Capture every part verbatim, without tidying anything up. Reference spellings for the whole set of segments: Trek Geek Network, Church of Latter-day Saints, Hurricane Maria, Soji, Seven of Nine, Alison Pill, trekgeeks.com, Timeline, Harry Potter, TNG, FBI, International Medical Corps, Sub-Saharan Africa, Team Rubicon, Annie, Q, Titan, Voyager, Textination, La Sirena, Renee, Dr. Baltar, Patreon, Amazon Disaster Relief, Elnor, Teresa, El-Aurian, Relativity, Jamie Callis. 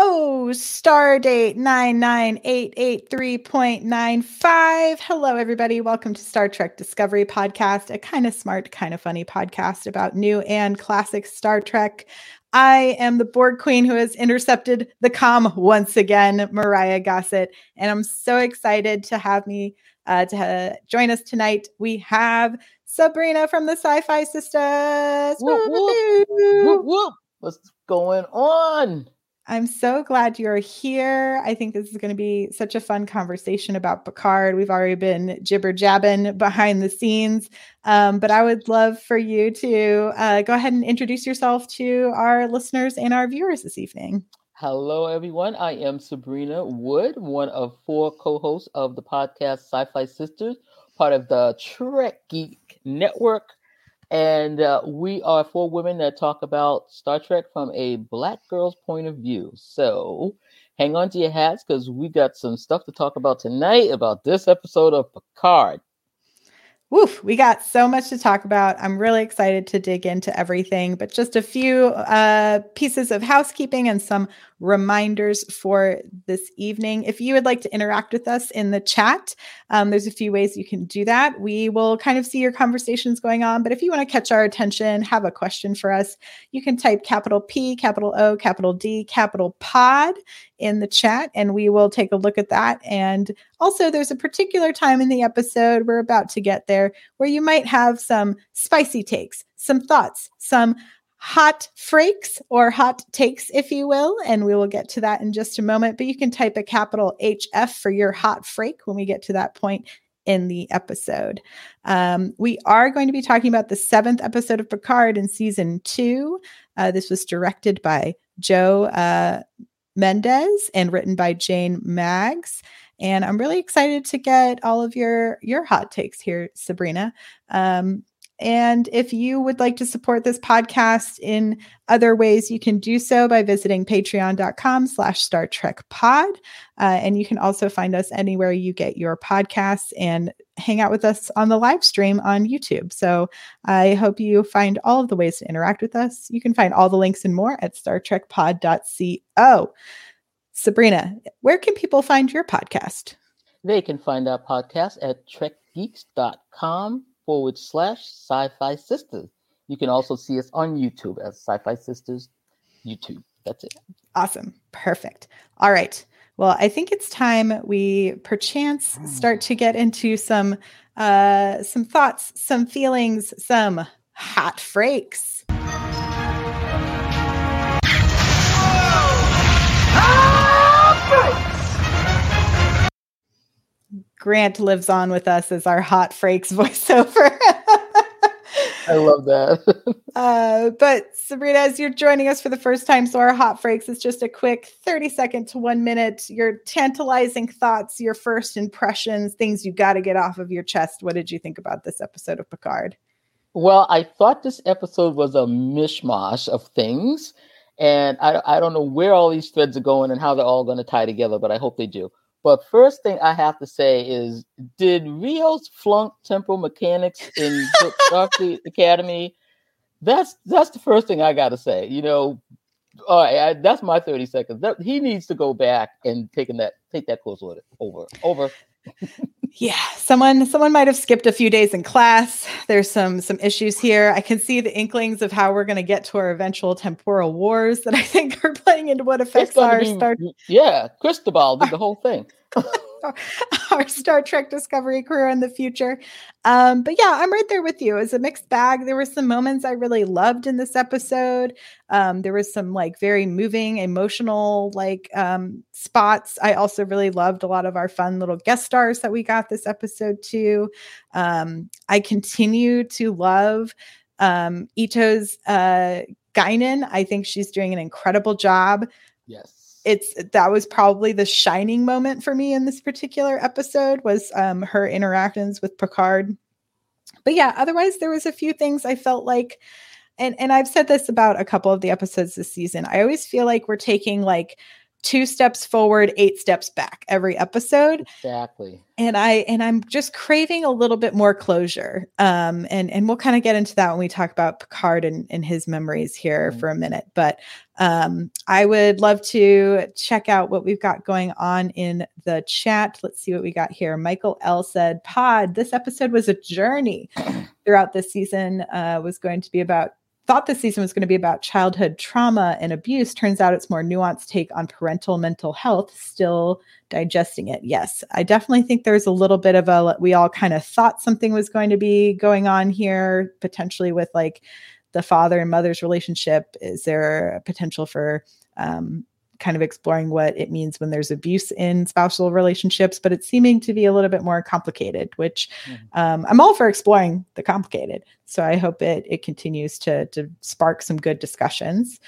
Oh, Stardate nine nine eight eight three point nine five. Hello, everybody. Welcome to Star Trek Discovery Podcast, a kind of smart, kind of funny podcast about new and classic Star Trek. I am the Borg Queen who has intercepted the comm once again, Mariah Gossett, and I'm so excited to have me uh, to ha- join us tonight. We have Sabrina from the Sci-Fi Sisters. Whoop, whoop, whoop, whoop. What's going on? I'm so glad you're here. I think this is going to be such a fun conversation about Picard. We've already been jibber-jabbing behind the scenes, um, but I would love for you to uh, go ahead and introduce yourself to our listeners and our viewers this evening. Hello, everyone. I am Sabrina Wood, one of four co-hosts of the podcast Sci-Fi Sisters, part of the Trek Geek Network. And uh, we are four women that talk about Star Trek from a Black girl's point of view. So hang on to your hats because we got some stuff to talk about tonight about this episode of Picard. Woof, we got so much to talk about. I'm really excited to dig into everything, but just a few uh, pieces of housekeeping and some reminders for this evening. If you would like to interact with us in the chat, um, there's a few ways you can do that. We will kind of see your conversations going on, but if you want to catch our attention, have a question for us, you can type capital P, capital O, capital D, capital pod in the chat, and we will take a look at that. And also, there's a particular time in the episode, we're about to get there, where you might have some spicy takes, some thoughts, some hot freaks or hot takes, if you will, and we will get to that in just a moment. But you can type a capital H F for your hot freak when we get to that point in the episode. Um, we are going to be talking about the seventh episode of Picard in season two. Uh, this was directed by Joe uh, Mendez and written by Jane Maggs. And I'm really excited to get all of your, your hot takes here, Sabrina. Um, and if you would like to support this podcast in other ways, you can do so by visiting patreon.com slash Star Trek pod. Uh, and you can also find us anywhere you get your podcasts and hang out with us on the live stream on YouTube. So I hope you find all of the ways to interact with us. You can find all the links and more at star trek pod dot co. Sabrina, where can people find your podcast? They can find our podcast at trekgeeks.com forward slash Sci-Fi Sisters. You can also see us on YouTube as Sci-Fi Sisters YouTube. That's it. Awesome. Perfect. All right. Well, I think it's time we perchance start to get into some uh, some thoughts, some feelings, some hot freaks. Grant lives on with us as our hot freaks voiceover. I love that. uh, but Sabrina, as you're joining us for the first time, so our hot freaks is just a quick thirty second to one minute, your tantalizing thoughts, your first impressions, things you got to get off of your chest. What did you think about this episode of Picard? Well, I thought this episode was a mishmash of things, and I, I don't know where all these threads are going and how they're all going to tie together, but I hope they do. But first thing I have to say is, did Rios flunk temporal mechanics in Starfleet Academy? That's that's the first thing I got to say. You know, all right, I, that's my thirty seconds. That, he needs to go back and taking that take that course order over over. Yeah, someone someone might have skipped a few days in class. There's some some issues here. I can see the inklings of how we're going to get to our eventual temporal wars that I think are playing into what affects our be, Star. Yeah, Cristóbal did the whole thing. our, our Star Trek Discovery career in the future. Um, but yeah, I'm right there with you. It's a mixed bag. There were some moments I really loved in this episode. Um, there was some like very moving, emotional like um, spots. I also really loved a lot of our fun little guest stars that we got this episode too. Um, I continue to love um, Ito's uh, Guinan. I think she's doing an incredible job. Yes. It's that was probably the shining moment for me in this particular episode was um, her interactions with Picard. But yeah, otherwise there was a few things I felt like, and and I've said this about a couple of the episodes this season. I always feel like we're taking like two steps forward, eight steps back every episode. Exactly. And I, and I'm just craving a little bit more closure. Um, and, and we'll kind of get into that when we talk about Picard and, and his memories here mm-hmm. for a minute, but, um, I would love to check out what we've got going on in the chat. Let's see what we got here. Michael L said, pod, this episode was a journey throughout this season, uh, was going to be about Thought this season was going to be about childhood trauma and abuse. Turns out it's more nuanced take on parental mental health. Still digesting it. Yes, I definitely think there's a little bit of a, we all kind of thought something was going to be going on here, potentially with like the father and mother's relationship. Is there a potential for um, kind of exploring what it means when there's abuse in spousal relationships? But it's seeming to be a little bit more complicated, which mm-hmm. um, I'm all for exploring the complicated. So I hope it it continues to, to spark some good discussions.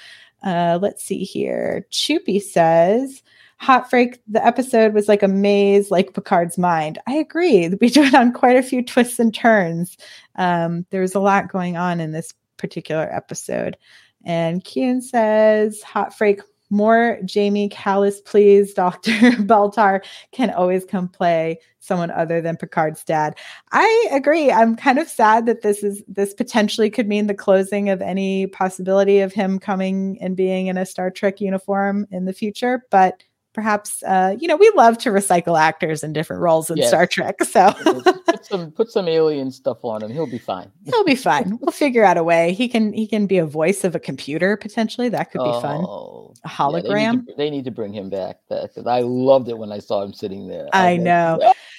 Uh, let's see here. Choopy says, Hot Freak, the episode was like a maze, like Picard's mind. I agree. We went on quite a few twists and turns. Um, there was a lot going on in this particular episode. And Kuhn says, Hot Freak, more Jamie Callis, please. Doctor Baltar can always come play someone other than Picard's dad. I agree. I'm kind of sad that this is this potentially could mean the closing of any possibility of him coming and being in a Star Trek uniform in the future. But perhaps, uh, you know, we love to recycle actors in different roles in yes. Star Trek. So put some put some alien stuff on him. He'll be fine. He'll be fine. We'll figure out a way. He can he can be a voice of a computer potentially. That could be oh, fun. A hologram. Yeah, they, need to, they need to bring him back because I loved it when I saw him sitting there. I, I know.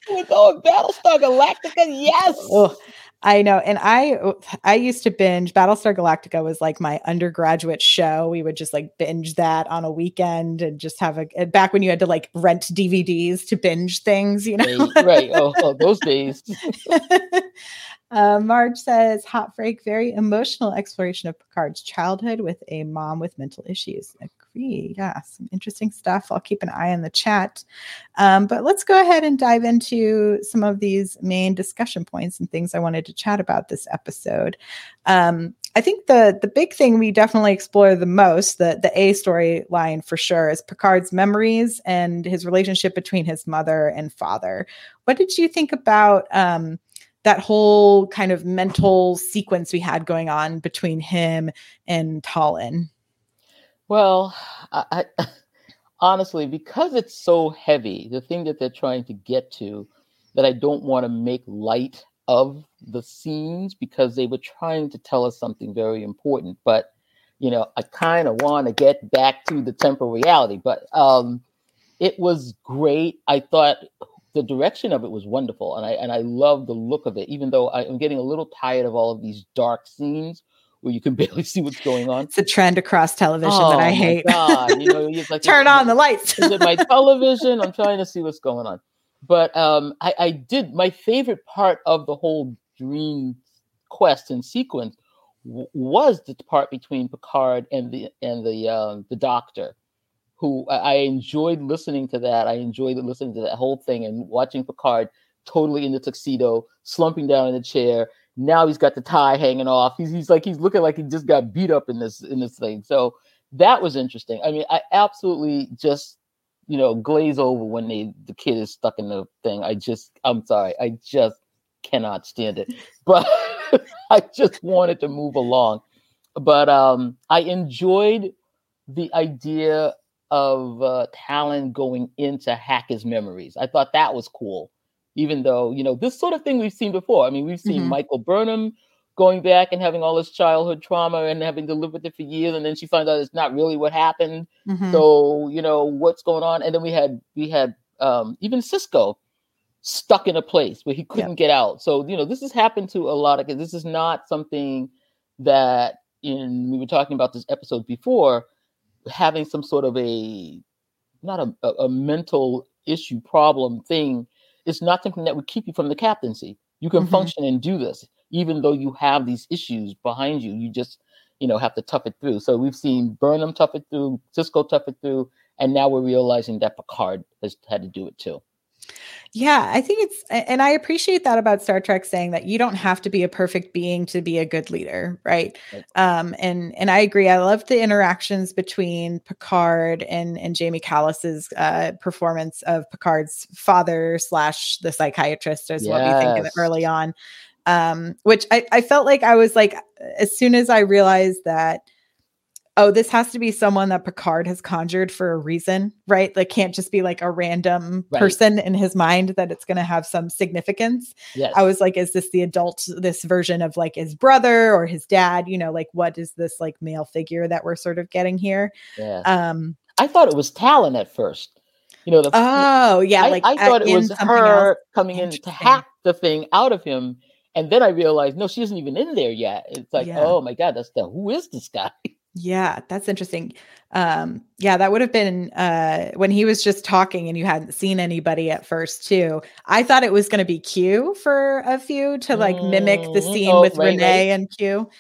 Like, oh, oh, Battlestar Galactica. Yes. Oh. I know. And I, I used to binge. Battlestar Galactica was like my undergraduate show. We would just like binge that on a weekend and just have a, back when you had to like rent D V Ds to binge things, you know? Right. right. Oh, oh, those days. uh, Marge says, Hot Freak, very emotional exploration of Picard's childhood with a mom with mental issues. Agree. Yeah. Some interesting stuff. I'll keep an eye on the chat. Um, but let's go ahead and dive into some of these main discussion points and things I wanted to chat about this episode. Um, I think the the big thing we definitely explore the most, the, the A storyline for sure, is Picard's memories and his relationship between his mother and father. What did you think about um, that whole kind of mental sequence we had going on between him and Tallinn? Well, I, I, honestly, because it's so heavy, the thing that they're trying to get to, that I don't want to make light of the scenes, because they were trying to tell us something very important. But, you know, I kind of want to get back to the temporal reality. But um, it was great. I thought the direction of it was wonderful. And I and I love the look of it, even though I'm getting a little tired of all of these dark scenes where you can barely see what's going on. It's a trend across television oh, that I hate. God. You know, it's like, turn on the lights. Is it my television? I'm trying to see what's going on. But um, I, I did, my favorite part of the whole dream quest and sequence w- was the part between Picard and the and the um, the doctor, who I, I enjoyed listening to that. I enjoyed listening to that whole thing and watching Picard totally in the tuxedo, slumping down in the chair. Now he's got the tie hanging off. He's he's like he's looking like he just got beat up in this in this thing. So that was interesting. I mean, I absolutely just, you know, glaze over when they the kid is stuck in the thing. I just, I'm sorry, I just cannot stand it. But I just wanted to move along. But um, I enjoyed the idea of uh, Tallinn going in to hack his memories. I thought that was cool, even though, you know, this sort of thing we've seen before. I mean, we've seen mm-hmm. Michael Burnham going back and having all this childhood trauma and having to live with it for years. And then she finds out it's not really what happened. Mm-hmm. So, you know, what's going on? And then we had, we had um, even Sisko stuck in a place where he couldn't yeah. get out. So, you know, this has happened to a lot of kids. This is not something that in, we were talking about this episode before, having some sort of a, not a, a, a mental issue problem thing. It's not something that would keep you from the captaincy. You can mm-hmm. function and do this. Even though you have these issues behind you, you just, you know, have to tough it through. So we've seen Burnham tough it through, Sisko tough it through, and now we're realizing that Picard has had to do it too. Yeah, I think it's, and I appreciate that about Star Trek saying that you don't have to be a perfect being to be a good leader, right? right. Um, and and I agree. I love the interactions between Picard and and Jamie Callis's uh, performance of Picard's father slash the psychiatrist is yes. what we think of it early on, um, which I, I felt like I was like, as soon as I realized that, oh, this has to be someone that Picard has conjured for a reason, right? Like, can't just be like a random right. person in his mind, that it's going to have some significance. Yes. I was like, is this the adult, this version of like his brother or his dad? You know, like, what is this like male figure that we're sort of getting here? Yeah. Um, I thought it was Tallinn at first. You know, the, oh yeah, I, like I thought it was her else. coming in to hack the thing out of him, and then I realized no, she isn't even in there yet. It's like, yeah. oh my god, that's the who is this guy? Yeah, that's interesting. Um, yeah, that would have been uh, when he was just talking and you hadn't seen anybody at first, too. I thought it was going to be Q for a few to like mimic the scene oh, with right, Renee right. and Q.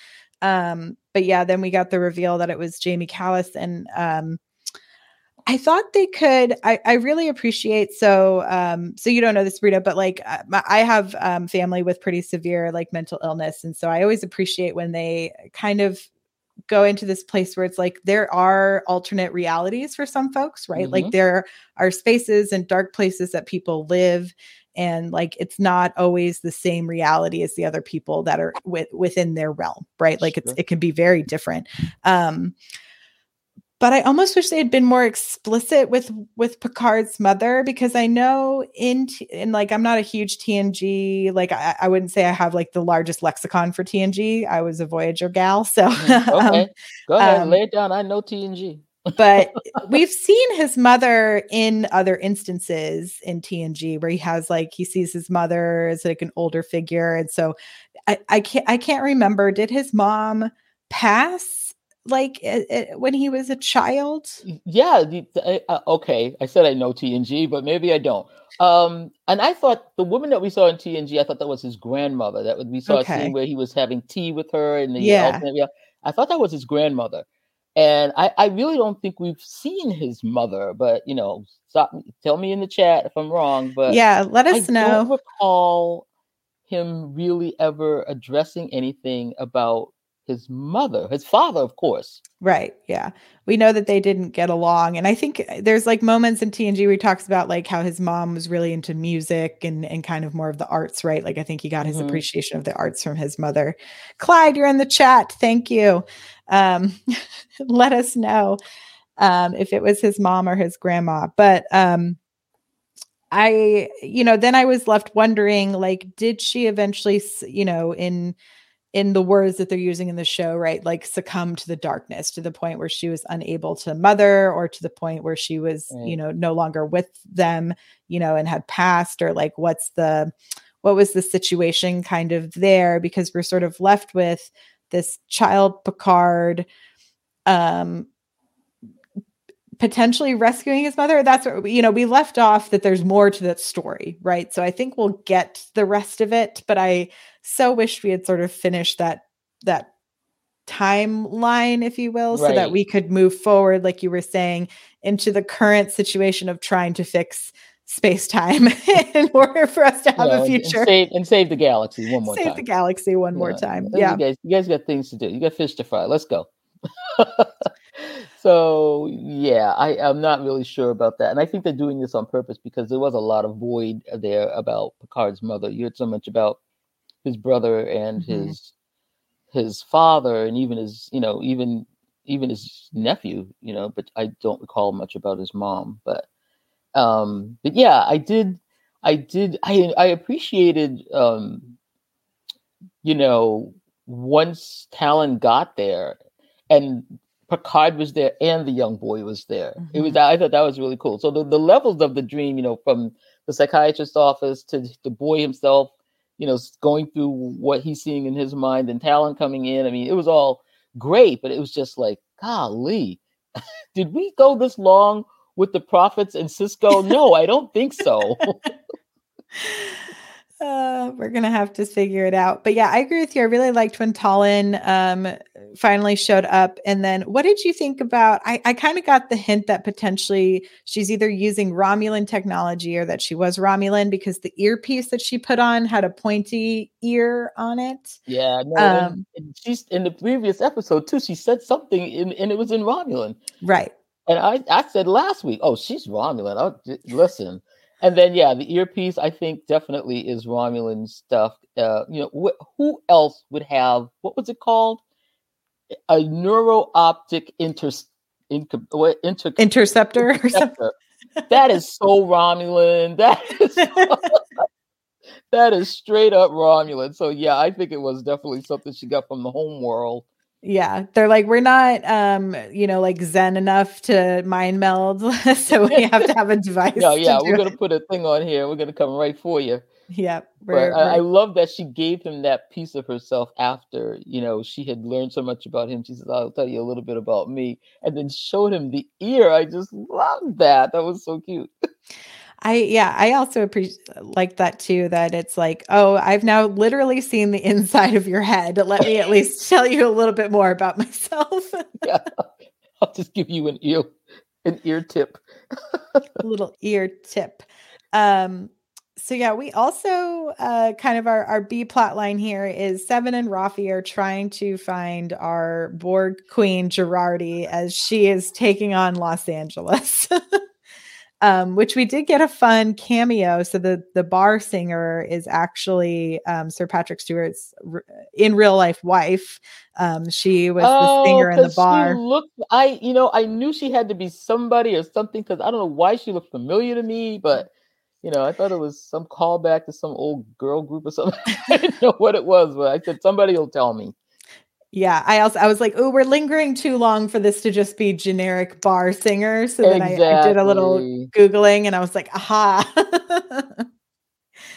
Um, but yeah, then we got the reveal that it was Jamie Callis. And um, I thought they could, I, I really appreciate. So, um, so you don't know this, Rita, but like my, I have um, family with pretty severe like mental illness. And so I always appreciate when they kind of go into this place where it's like there are alternate realities for some folks, right? Mm-hmm. Like there are spaces and dark places that people live, and like it's not always the same reality as the other people that are with, within their realm, right? Like sure. it's, it can be very different. Um, but I almost wish they had been more explicit with with Picard's mother, because I know in and like I'm not a huge T N G, like I, I wouldn't say I have like the largest lexicon for T N G. I was a Voyager gal, so okay, um, go ahead, um, lay it down. I know T N G, but we've seen his mother in other instances in T N G where he has like he sees his mother as like an older figure, and so I, I can't I can't remember. Did his mom pass? Like it, it, when he was a child? Yeah. The, the, uh, okay. I said I know T N G, but maybe I don't. Um, and I thought the woman that we saw in T N G, I thought that was his grandmother. That we saw okay. a scene where he was having tea with her. And the yeah. yeah. I thought that was his grandmother. And I, I really don't think we've seen his mother, but you know, stop, tell me in the chat if I'm wrong. But yeah, let us I know. I don't recall him really ever addressing anything about his mother, his father, of course. Right. Yeah. We know that they didn't get along. And I think there's like moments in T N G where he talks about like how his mom was really into music and, and kind of more of the arts, right? Like I think he got his mm-hmm. appreciation of the arts from his mother. Clyde, you're in the chat. Thank you. Um, let us know um, if it was his mom or his grandma. But um, I, you know, then I was left wondering, like, did she eventually, you know, in in the words that they're using in the show, right? Like succumb to the darkness to the point where she was unable to mother, or to the point where she was, right. you know, no longer with them, you know, and had passed, or like, what's the, what was the situation kind of there? Because we're sort of left with this child Picard, um, potentially rescuing his mother. That's what, you know, we left off that there's more to that story, right? So I think we'll get the rest of it, but I so wished we had sort of finished that, that timeline, if you will, right. so that we could move forward, like you were saying, into the current situation of trying to fix space-time in order for us to have yeah, a future. And save, and save the galaxy one more save time. Save the galaxy one yeah. more time. Yeah. You guys, you guys got things to do. You got fish to fry. Let's go. So yeah, I, I'm not really sure about that. And I think they're doing this on purpose, because there was a lot of void there about Picard's mother. You heard so much about his brother and mm-hmm. his his father, and even his, you know, even even his nephew, you know, but I don't recall much about his mom. But um, but yeah, I did I did I I appreciated um, you know, once Tallinn got there and Picard was there and the young boy was there. Mm-hmm. It was, I thought that was really cool. So the, the levels of the dream, you know, from the psychiatrist's office to the boy himself, you know, going through what he's seeing in his mind, and Tallinn coming in. I mean, it was all great, but it was just like, golly, did we go this long with the prophets and Sisko? No, I don't think so. Uh, we're going to have to figure it out. But yeah, I agree with you. I really liked when Tallinn um, finally showed up. And then what did you think about, I, I kind of got the hint that potentially she's either using Romulan technology or that she was Romulan, because the earpiece that she put on had a pointy ear on it. Yeah. No, um, and, and she's in the previous episode too, she said something in, and it was in Romulan. Right. And I, I said last week, oh, she's Romulan. I'll, listen. And then, yeah, the earpiece, I think, definitely is Romulan stuff. Uh, you know, wh- who else would have, what was it called? A neuro-optic inter- inc- inter- interceptor. interceptor. That is so Romulan. That is, so, that is straight up Romulan. So, yeah, I think it was definitely something she got from the home world. Yeah, they're like, we're not, um, you know, like Zen enough to mind meld, so we have to have a device. no, yeah, we're going to put a thing on here. We're going to come right for you. Yeah. But I, I love that she gave him that piece of herself after, you know, she had learned so much about him. She says, I'll tell you a little bit about me, and then showed him the ear. I just love that. That was so cute. I, yeah, I also appreciate like that too, that it's like, oh, I've now literally seen the inside of your head. Let me at least tell you a little bit more about myself. Yeah, I'll just give you an ear, an ear tip. A little ear tip. Um, so yeah, we also, uh, kind of our, our B plot line here is Seven and Raffi are trying to find our Borg Queen Girardi as she is taking on Los Angeles. Um, which we did get a fun cameo. So the, the bar singer is actually um, Sir Patrick Stewart's r- in real life wife. Um, she was oh, the singer in the bar. She looked, I, you know, I knew she had to be somebody or something, because I don't know why she looked familiar to me, but you know, I thought it was some callback to some old girl group or something. I didn't know what it was, but I said, somebody will tell me. Yeah, I also I was like, oh, we're lingering too long for this to just be generic bar singer. So then exactly. I, I did a little Googling, and I was like, aha,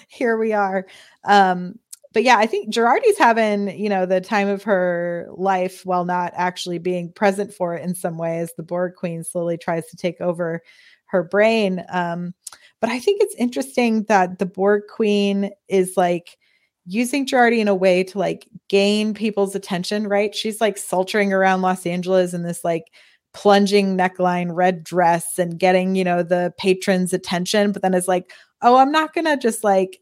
here we are. Um, but yeah, I think Girardi's having, you know, the time of her life while not actually being present for it in some way as the Borg Queen slowly tries to take over her brain. Um, but I think it's interesting that the Borg Queen is like using Girardi in a way to like gain people's attention, right? She's like sauntering around Los Angeles in this like plunging neckline, red dress, and getting, you know, the patrons' attention. But then it's like, oh, I'm not going to just like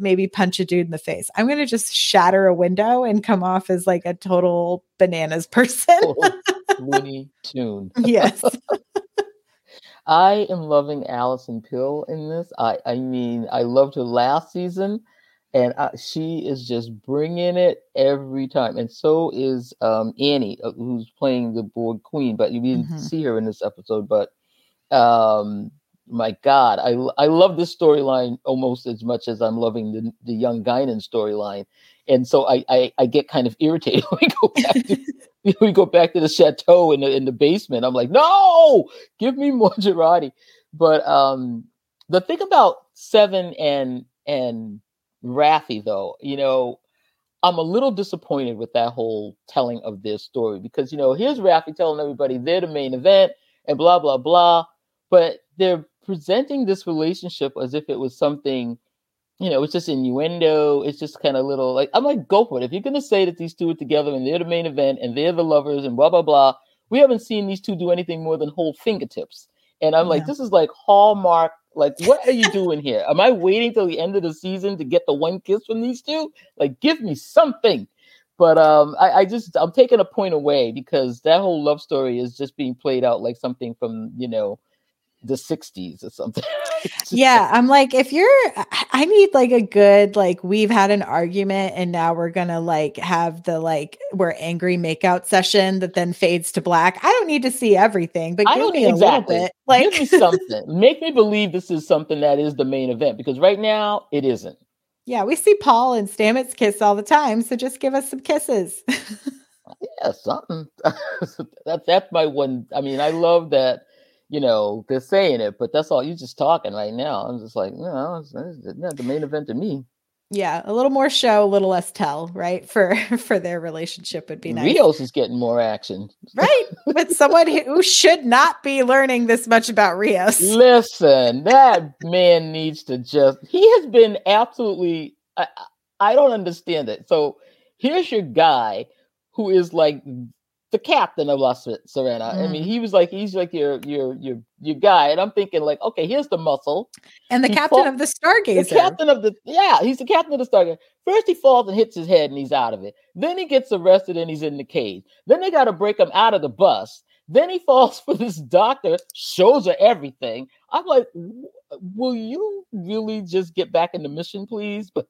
maybe punch a dude in the face. I'm going to just shatter a window and come off as like a total bananas person. Oh, Looney Tune. Yes. I am loving Alison Pill in this. I, I mean, I loved her last season. And I, she is just bringing it every time. And so is um, Annie, uh, who's playing the Borg Queen. But you didn't mm-hmm. see her in this episode. But um, my God, I I love this storyline almost as much as I'm loving the, the young Guinan storyline. And so I, I, I get kind of irritated when we go back to, we go back to the chateau in the, in the basement. I'm like, no, give me more Girardi. But um, the thing about Seven and and... Raffi, though, you know, I'm a little disappointed with that whole telling of their story, because, you know, here's Raffi telling everybody they're the main event and blah, blah, blah. But they're presenting this relationship as if it was something, you know, it's just innuendo. It's just kind of little like, I'm like, go for it. If you're going to say that these two are together and they're the main event and they're the lovers and blah, blah, blah. We haven't seen these two do anything more than hold fingertips. And I'm yeah. like, this is like Hallmark. Like, what are you doing here? Am I waiting till the end of the season to get the one kiss from these two? Like, give me something. But um, I, I just, I'm taking a point away, because that whole love story is just being played out like something from, you know, the sixties or something. Yeah. I'm like, if you're, I need like a good, like, we've had an argument and now we're going to like have the, like, we're angry makeout session that then fades to black. I don't need to see everything, but give I don't me need, a exactly. little bit. Like, give me something. Make me believe this is something that is the main event, because right now it isn't. Yeah. We see Paul and Stamets kiss all the time. So just give us some kisses. Yeah. Something. That's, that's my one. I mean, I love that. You know, they're saying it, but that's all. You're just talking right now. I'm just like, no, that's not the main event to me. Yeah, a little more show, a little less tell, right? For for their relationship would be nice. Rios is getting more action. Right, with someone who should not be learning this much about Rios. Listen, that man needs to just, he has been absolutely I I don't understand it. So here's your guy who is like the captain of La Sirena. Mm. I mean, he was like, he's like your, your, your, your guy. And I'm thinking like, okay, here's the muscle. And the he captain falls, of the Stargazer. The captain of the, yeah, he's the captain of the Stargazer. First he falls and hits his head and he's out of it. Then he gets arrested and he's in the cage. Then they got to break him out of the bus. Then he falls for this doctor, shows her everything. I'm like, will you really just get back in the mission, please? But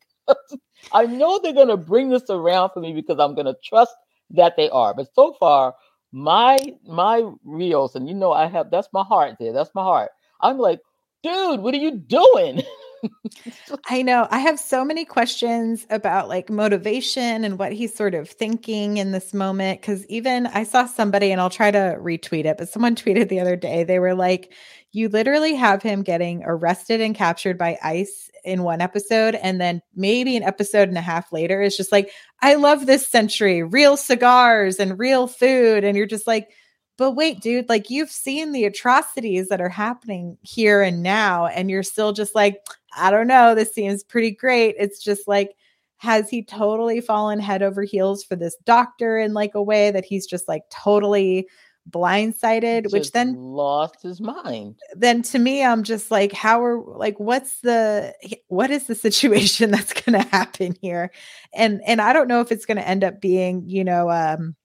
I know they're going to bring this around for me because I'm going to trust that they are. But so far, my my Rios, and you know, I have, that's my heart there. That's my heart. I'm like, dude, what are you doing? I know. I have so many questions about like motivation and what he's sort of thinking in this moment. Cause even I saw somebody, and I'll try to retweet it, but someone tweeted the other day, they were like, you literally have him getting arrested and captured by ICE in one episode. And then maybe an episode and a half later, it's just like, I love this century, real cigars and real food. And you're just like, but wait, dude, like you've seen the atrocities that are happening here and now, and you're still just like, I don't know, this seems pretty great. It's just like, has he totally fallen head over heels for this doctor in like a way that he's just like totally blindsided, just which then lost his mind. Then to me, I'm just like, how are like, what's the, what is the situation that's going to happen here? And, and I don't know if it's going to end up being, you know, um,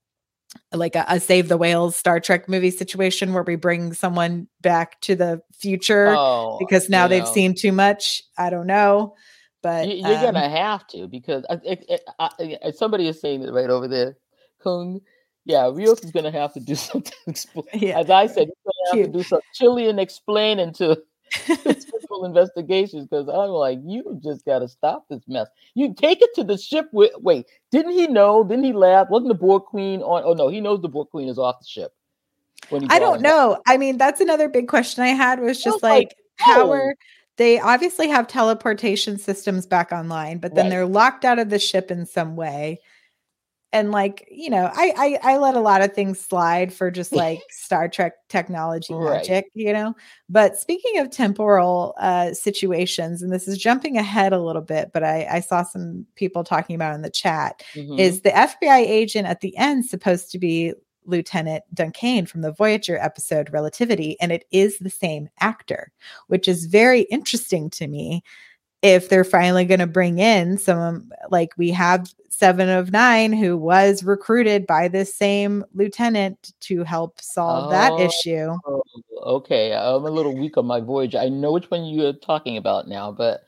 like a, a Save the Whales Star Trek movie situation where we bring someone back to the future oh, because now they've know. seen too much. I don't know, but you, you're um, going to have to, because I, I, I, I, somebody is saying it right over there. Kung. Yeah. Rios is going to have to do something. Yeah. As I said, he's going to have to do some Chilean explaining to simple investigations. Cause I'm like, you just got to stop this mess. You take it to the ship. With, wait, didn't he know? Didn't he laugh? Wasn't the Borg Queen on? Oh no, he knows the Borg Queen is off the ship. When he I don't know. Off. I mean, that's another big question I had was just was like, like oh. how are they obviously have teleportation systems back online, but then right. they're locked out of the ship in some way. And like, you know, I, I I let a lot of things slide for just like Star Trek technology magic, right. you know. But speaking of temporal uh, situations, and this is jumping ahead a little bit, but I, I saw some people talking about in the chat, mm-hmm. is the F B I agent at the end supposed to be Lieutenant Duncan from the Voyager episode Relativity, and it is the same actor, which is very interesting to me. If they're finally going to bring in some, like we have Seven of Nine, who was recruited by this same lieutenant to help solve oh, that issue. Okay. I'm a little weak on my Voyager. I know which one you're talking about now, but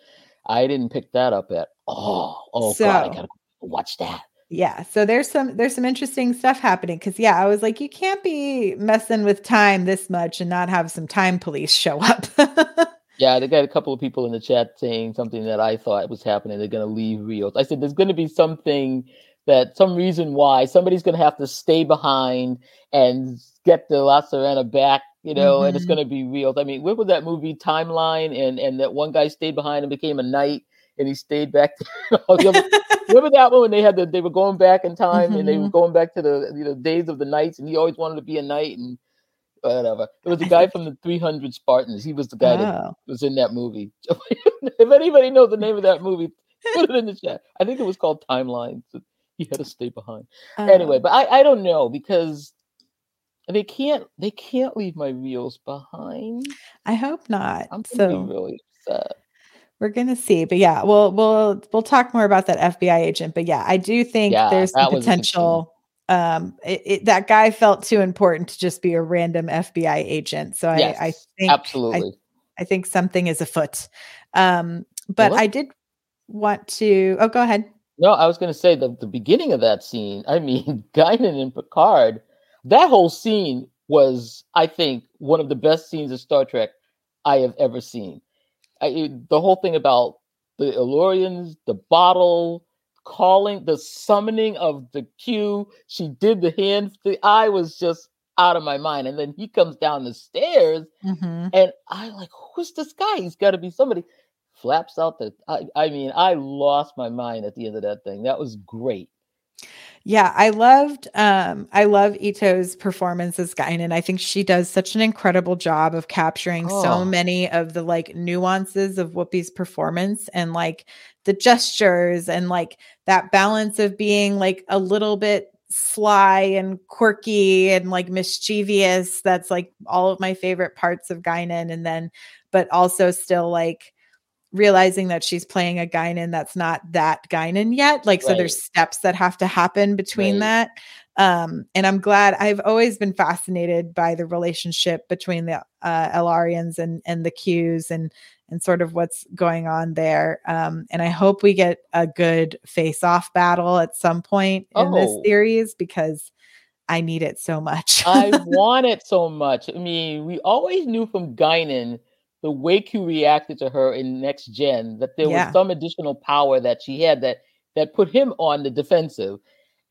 I didn't pick that up at all. Oh, so, God, I got to watch that. Yeah. So there's some, there's some interesting stuff happening. Cause yeah, I was like, you can't be messing with time this much and not have some time police show up. Yeah, they got a couple of people in the chat saying something that I thought was happening. They're going to leave Rios. I said, there's going to be something that some reason why somebody's going to have to stay behind and get the La Sirena back, you know, mm-hmm. and it's going to be Rios. I mean, where was that movie Timeline? And, and that one guy stayed behind and became a knight and he stayed back. Remember that one when they had the, they were going back in time mm-hmm. and they were going back to the you know days of the knights and he always wanted to be a knight and whatever. It was a guy from the three hundred Spartans. He was the guy oh. that was in that movie. If anybody knows the name of that movie, put it in the chat. I think it was called Timeline. So he had to stay behind. Um, anyway, but I, I don't know because they can't they can't leave my Rios behind. I hope not. I'm gonna so be really upset. We're gonna see, but yeah, we'll we'll we'll talk more about that F B I agent. But yeah, I do think yeah, there's some potential. Um, it, it, that guy felt too important to just be a random F B I agent. So I, yes, I think, absolutely. I, I think something is afoot. Um, but what? I did want to, oh, go ahead. No, I was going to say the, the beginning of that scene, I mean, Guinan and Picard, that whole scene was, I think, one of the best scenes of Star Trek I have ever seen. I, it, the whole thing about the El-Aurians, the bottle, calling the summoning of the Q, she did the hand thing. I was just out of my mind. And then he comes down the stairs mm-hmm. and I like, who's this guy? He's got to be somebody. Flaps out the, I, I mean, I lost my mind at the end of that thing. That was great. Yeah, I loved um, I love Ito's performance as Guinan. I think she does such an incredible job of capturing oh. so many of the like nuances of Whoopi's performance and like the gestures and like that balance of being like a little bit sly and quirky and like mischievous. That's like all of my favorite parts of Guinan. And then, but also still like realizing that she's playing a Guinan that's not that Guinan yet. Like, right. So there's steps that have to happen between right. that. Um, and I'm glad. I've always been fascinated by the relationship between the uh, El-Aurians and, and the Qs and, and sort of what's going on there. Um, and I hope we get a good face-off battle at some point in oh. this series, because I need it so much. I want it so much. I mean, we always knew from Guinan the way Q reacted to her in Next Gen, that there yeah. was some additional power that she had that that put him on the defensive.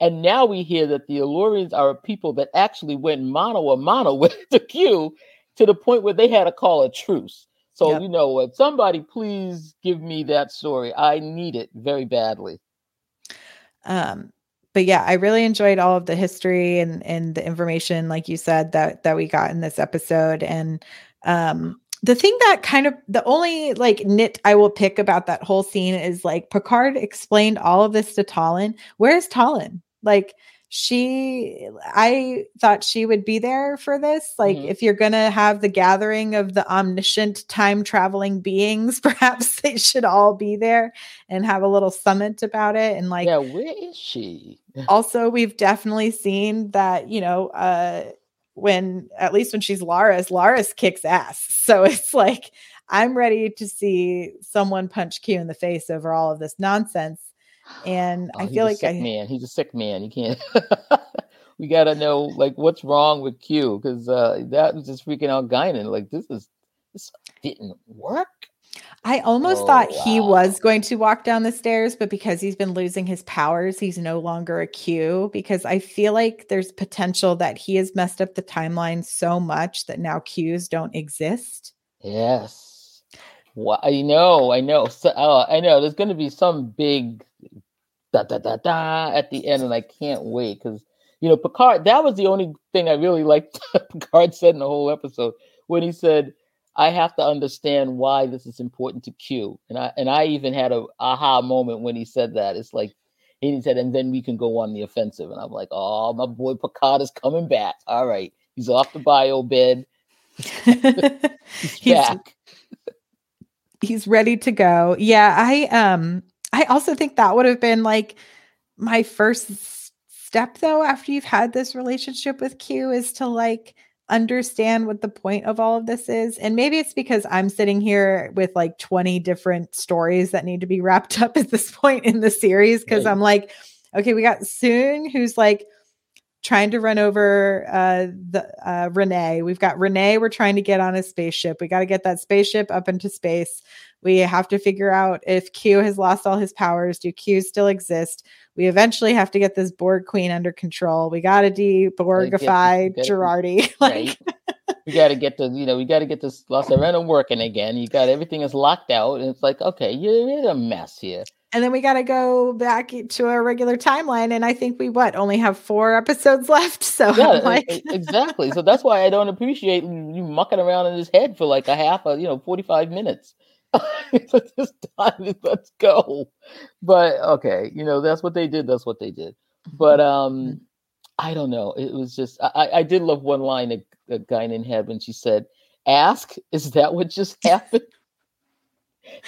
And now we hear that the El-Aurians are a people that actually went mano a mano with the Q to the point where they had to call a truce. So, yep. you know what, somebody please give me that story. I need it very badly. Um, But yeah, I really enjoyed all of the history and, and the information, like you said, that, that we got in this episode. And, um, the thing that kind of the only like nit I will pick about that whole scene is like Picard explained all of this to Tallinn. Where is Tallinn? Like she, I thought she would be there for this. Like mm-hmm. if you're going to have the gathering of the omniscient time traveling beings, perhaps they should all be there and have a little summit about it. And like, yeah, where is she? Also, we've definitely seen that, you know, uh, when, at least when she's Lara's, Lara's kicks ass. So it's like, I'm ready to see someone punch Q in the face over all of this nonsense. And oh, I feel like I, man, he's a sick man. You can't, we got to know like what's wrong with Q. Cause uh, that was just freaking out Guinan. Like this is, this didn't work. I almost oh, thought wow. he was going to walk down the stairs, but because he's been losing his powers, he's no longer a Q, because I feel like there's potential that he has messed up the timeline so much that now Qs don't exist. Yes. Well, I know, I know. So, uh, I know there's going to be some big da, da, da, da at the end, and I can't wait because, you know, Picard, that was the only thing I really liked Picard said in the whole episode when he said, I have to understand why this is important to Q. And I and I even had a aha moment when he said that. It's like, and he said, and then we can go on the offensive. And I'm like, oh, my boy Picard is coming back. All right. He's off the bio bed. he's, he's back. He's ready to go. Yeah. I um I also think that would have been like my first step though, after you've had this relationship with Q, is to like understand what the point of all of this is. And maybe it's because I'm sitting here with like twenty different stories that need to be wrapped up at this point in the series. Cause right. I'm like, okay, we got Soong, who's like trying to run over uh, the uh, Renee. We've got Renee. We're trying to get on a spaceship. We got to get that spaceship up into space. We have to figure out if Q has lost all his powers. Do Q still exist? We eventually have to get this Borg Queen under control. We got to de-Borgify Girardi. Like, right. we got to get the, you know, we got to get this La Sirena working again. You got everything is locked out, and it's like, okay, you're a mess here. And then we got to go back to our regular timeline. And I think we, what, only have four episodes left. So yeah, like... exactly. So that's why I don't appreciate you mucking around in his head for like a half, a, you know, forty-five minutes. This time, let's go. But okay. You know, that's what they did. That's what they did. But um, I don't know. It was just, I, I did love one line that, that Guinan had when she said, ask, is that what just happened?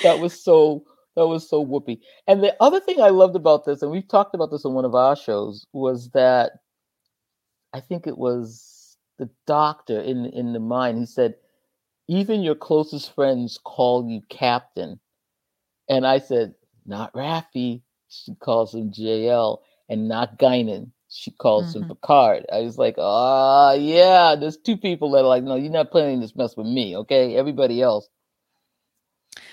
That was so... That was so Whoopi. And the other thing I loved about this, and we've talked about this on one of our shows, was that I think it was the doctor in, in the mine. He said, even your closest friends call you captain. And I said, not Raffi. She calls him J L, and not Guinan. She calls mm-hmm. him Picard. I was like, ah, oh, yeah, there's two people that are like, no, you're not playing this mess with me. Okay. Everybody else.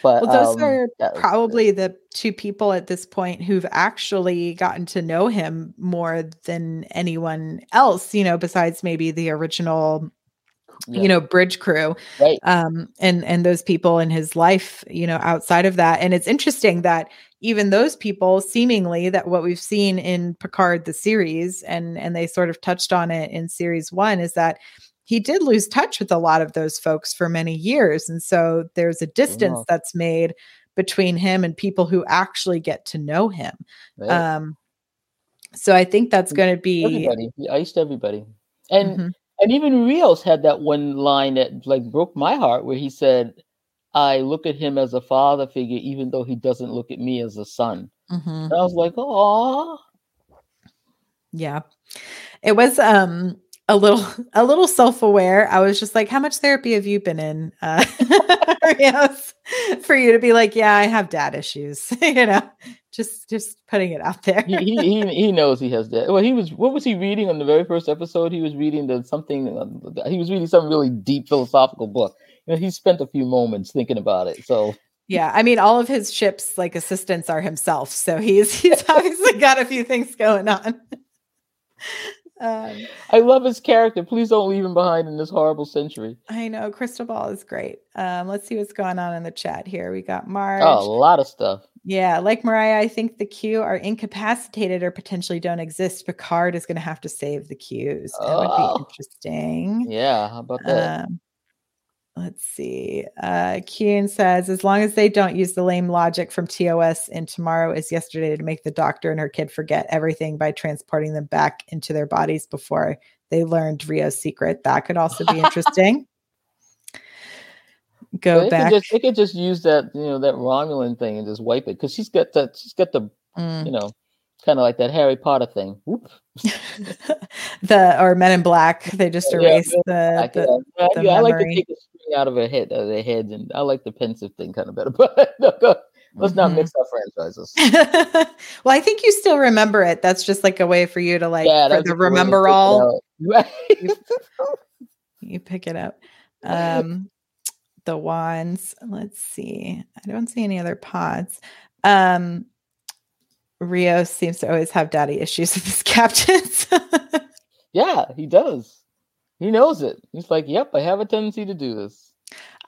But, well, those um, are probably the two people at this point who've actually gotten to know him more than anyone else, you know, besides maybe the original yeah. you know, bridge crew, right. um, and, and those people in his life, you know, outside of that. And it's interesting that even those people seemingly that what we've seen in Picard, the series, and, and they sort of touched on it in series one, is that he did lose touch with a lot of those folks for many years. And so there's a distance yeah. that's made between him and people who actually get to know him. Right. Um, so I think that's going to be everybody. He iced everybody. And, mm-hmm. and even Rios had that one line that like broke my heart, where he said, I look at him as a father figure, even though he doesn't look at me as a son. Mm-hmm. And I was like, oh, yeah, it was, um, a little, a little self-aware. I was just like, how much therapy have you been in, uh, Rios, for you to be like, yeah, I have dad issues, you know, just, just putting it out there. he, he, he knows he has that. Well, he was, what was he reading on the very first episode? He was reading the something, he was reading some really deep philosophical book. You know, he spent a few moments thinking about it. So yeah, I mean, all of his ship's like assistants are himself. So he's, he's obviously got a few things going on. Um, I love his character. Please don't leave him behind in this horrible century. I know. Cristóbal is great. Um, let's see what's going on in the chat here. We got Marge. Oh, a lot of stuff. Yeah. Like Mariah, I think the Q are incapacitated or potentially don't exist. Picard is going to have to save the Qs. That oh. would be interesting. Yeah. How about that? Um, let's see. Uh, Kuhn says, as long as they don't use the lame logic from T O S and Tomorrow is Yesterday to make the doctor and her kid forget everything by transporting them back into their bodies before they learned Rio's secret. That could also be interesting. Go well, it back. Could just, it could just use that, you know, that Romulan thing and just wipe it. Cause she's got that, she's got the, mm. you know, kind of like that Harry Potter thing. Whoop. the, or Men in Black. They just erase yeah, the, the, yeah. the yeah, memory. I like to take a string out of their head, out of their heads, and I like the pensive thing kind of better, but no, go, let's mm-hmm. not mix our franchises. Well, I think you still remember it. That's just like a way for you to like, yeah, for the remember all. Right. you, you pick it up. Um, the wands. Let's see. I don't see any other pods. Um, Rios seems to always have daddy issues with his captains. Yeah, he does. He knows it. He's like, yep, I have a tendency to do this.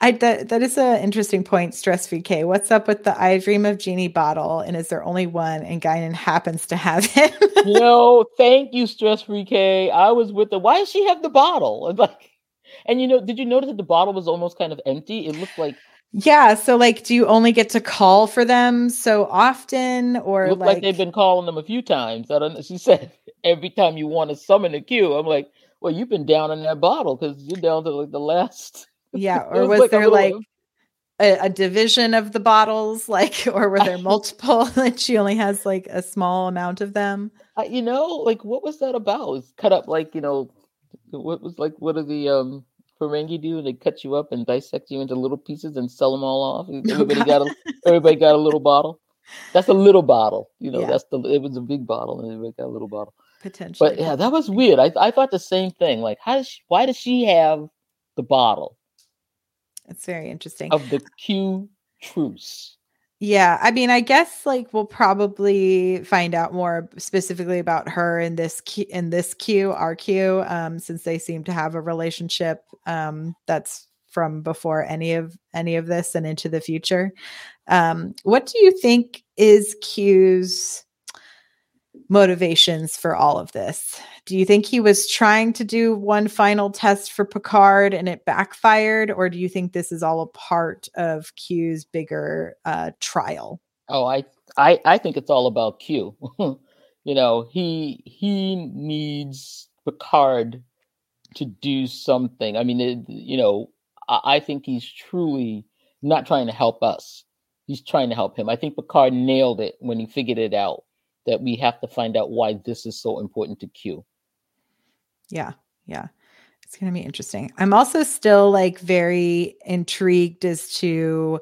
I that, that is an interesting point, Stress V K. What's up with the I Dream of Genie bottle, and is there only one, and Guinan happens to have him? No, thank you, Stress V K. I was with the, why does she have the bottle? And like, and you know, did you notice that the bottle was almost kind of empty? It looked like Yeah. So like, do you only get to call for them so often, or like, like they've been calling them a few times? I don't know. She said, every time you want to summon a queue. I'm like, well, you've been down in that bottle because you're down to like the last. Yeah. Or was, was like there a like a, a division of the bottles? Like, or were there multiple and she only has like a small amount of them? I, you know, like what was that about? It was cut up like, you know, what was like, what are the, um, Ferengi do? They cut you up and dissect you into little pieces and sell them all off. Everybody oh, got a everybody got a little bottle. That's a little bottle, you know. Yeah. That's the it was a big bottle, and everybody got a little bottle. Potentially, but yeah, that was weird. I I thought the same thing. Like, how does she, why does she have the bottle? It's very interesting of the Q truce. Yeah, I mean, I guess like we'll probably find out more specifically about her in this Q, in this Q, our Q, um, since they seem to have a relationship um, that's from before any of any of this and into the future. Um, what do you think is Q's motivations for all of this? Do you think he was trying to do one final test for Picard and it backfired, or do you think this is all a part of Q's bigger uh trial? Oh, I I I think it's all about Q. You know, he he needs Picard to do something. I mean, it, you know, I, I think he's truly not trying to help us. He's trying to help him. I think Picard nailed it when he figured it out, that we have to find out why this is so important to Q. Yeah. Yeah. It's going to be interesting. I'm also still like very intrigued as to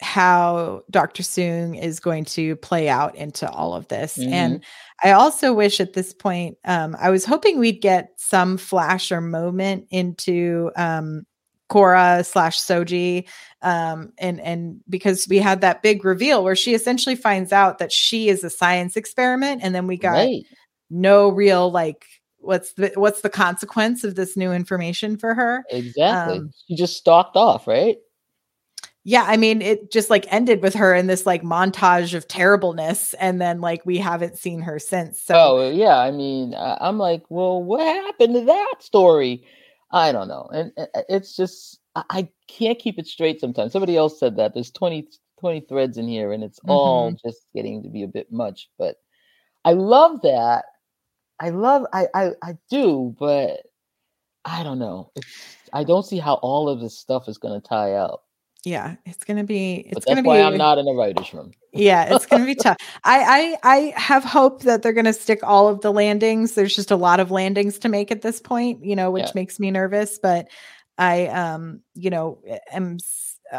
how Doctor Soong is going to play out into all of this. Mm-hmm. And I also wish at this point, um, I was hoping we'd get some flash or moment into, um, Korra slash Soji. Um, and, and because we had that big reveal where she essentially finds out that she is a science experiment. And then we got right. no real like what's the, what's the consequence of this new information for her? Exactly. Um, she just stalked off, right? Yeah. I mean, it just like ended with her in this like montage of terribleness. And then like, we haven't seen her since. So oh, yeah. I mean, I'm like, well, what happened to that story? I don't know. And it's just, I can't keep it straight sometimes. Somebody else said that there's twenty, twenty threads in here and it's mm-hmm. all just getting to be a bit much, but I love that. I love, I, I, I do, but I don't know. It's, I don't see how all of this stuff is going to tie out. Yeah, it's going to be, it's going to be, why I'm not in a writer's room. Yeah, it's going to be tough. I, I, I have hope that they're going to stick all of the landings. There's just a lot of landings to make at this point, you know, which yeah. makes me nervous, but I, um, you know, am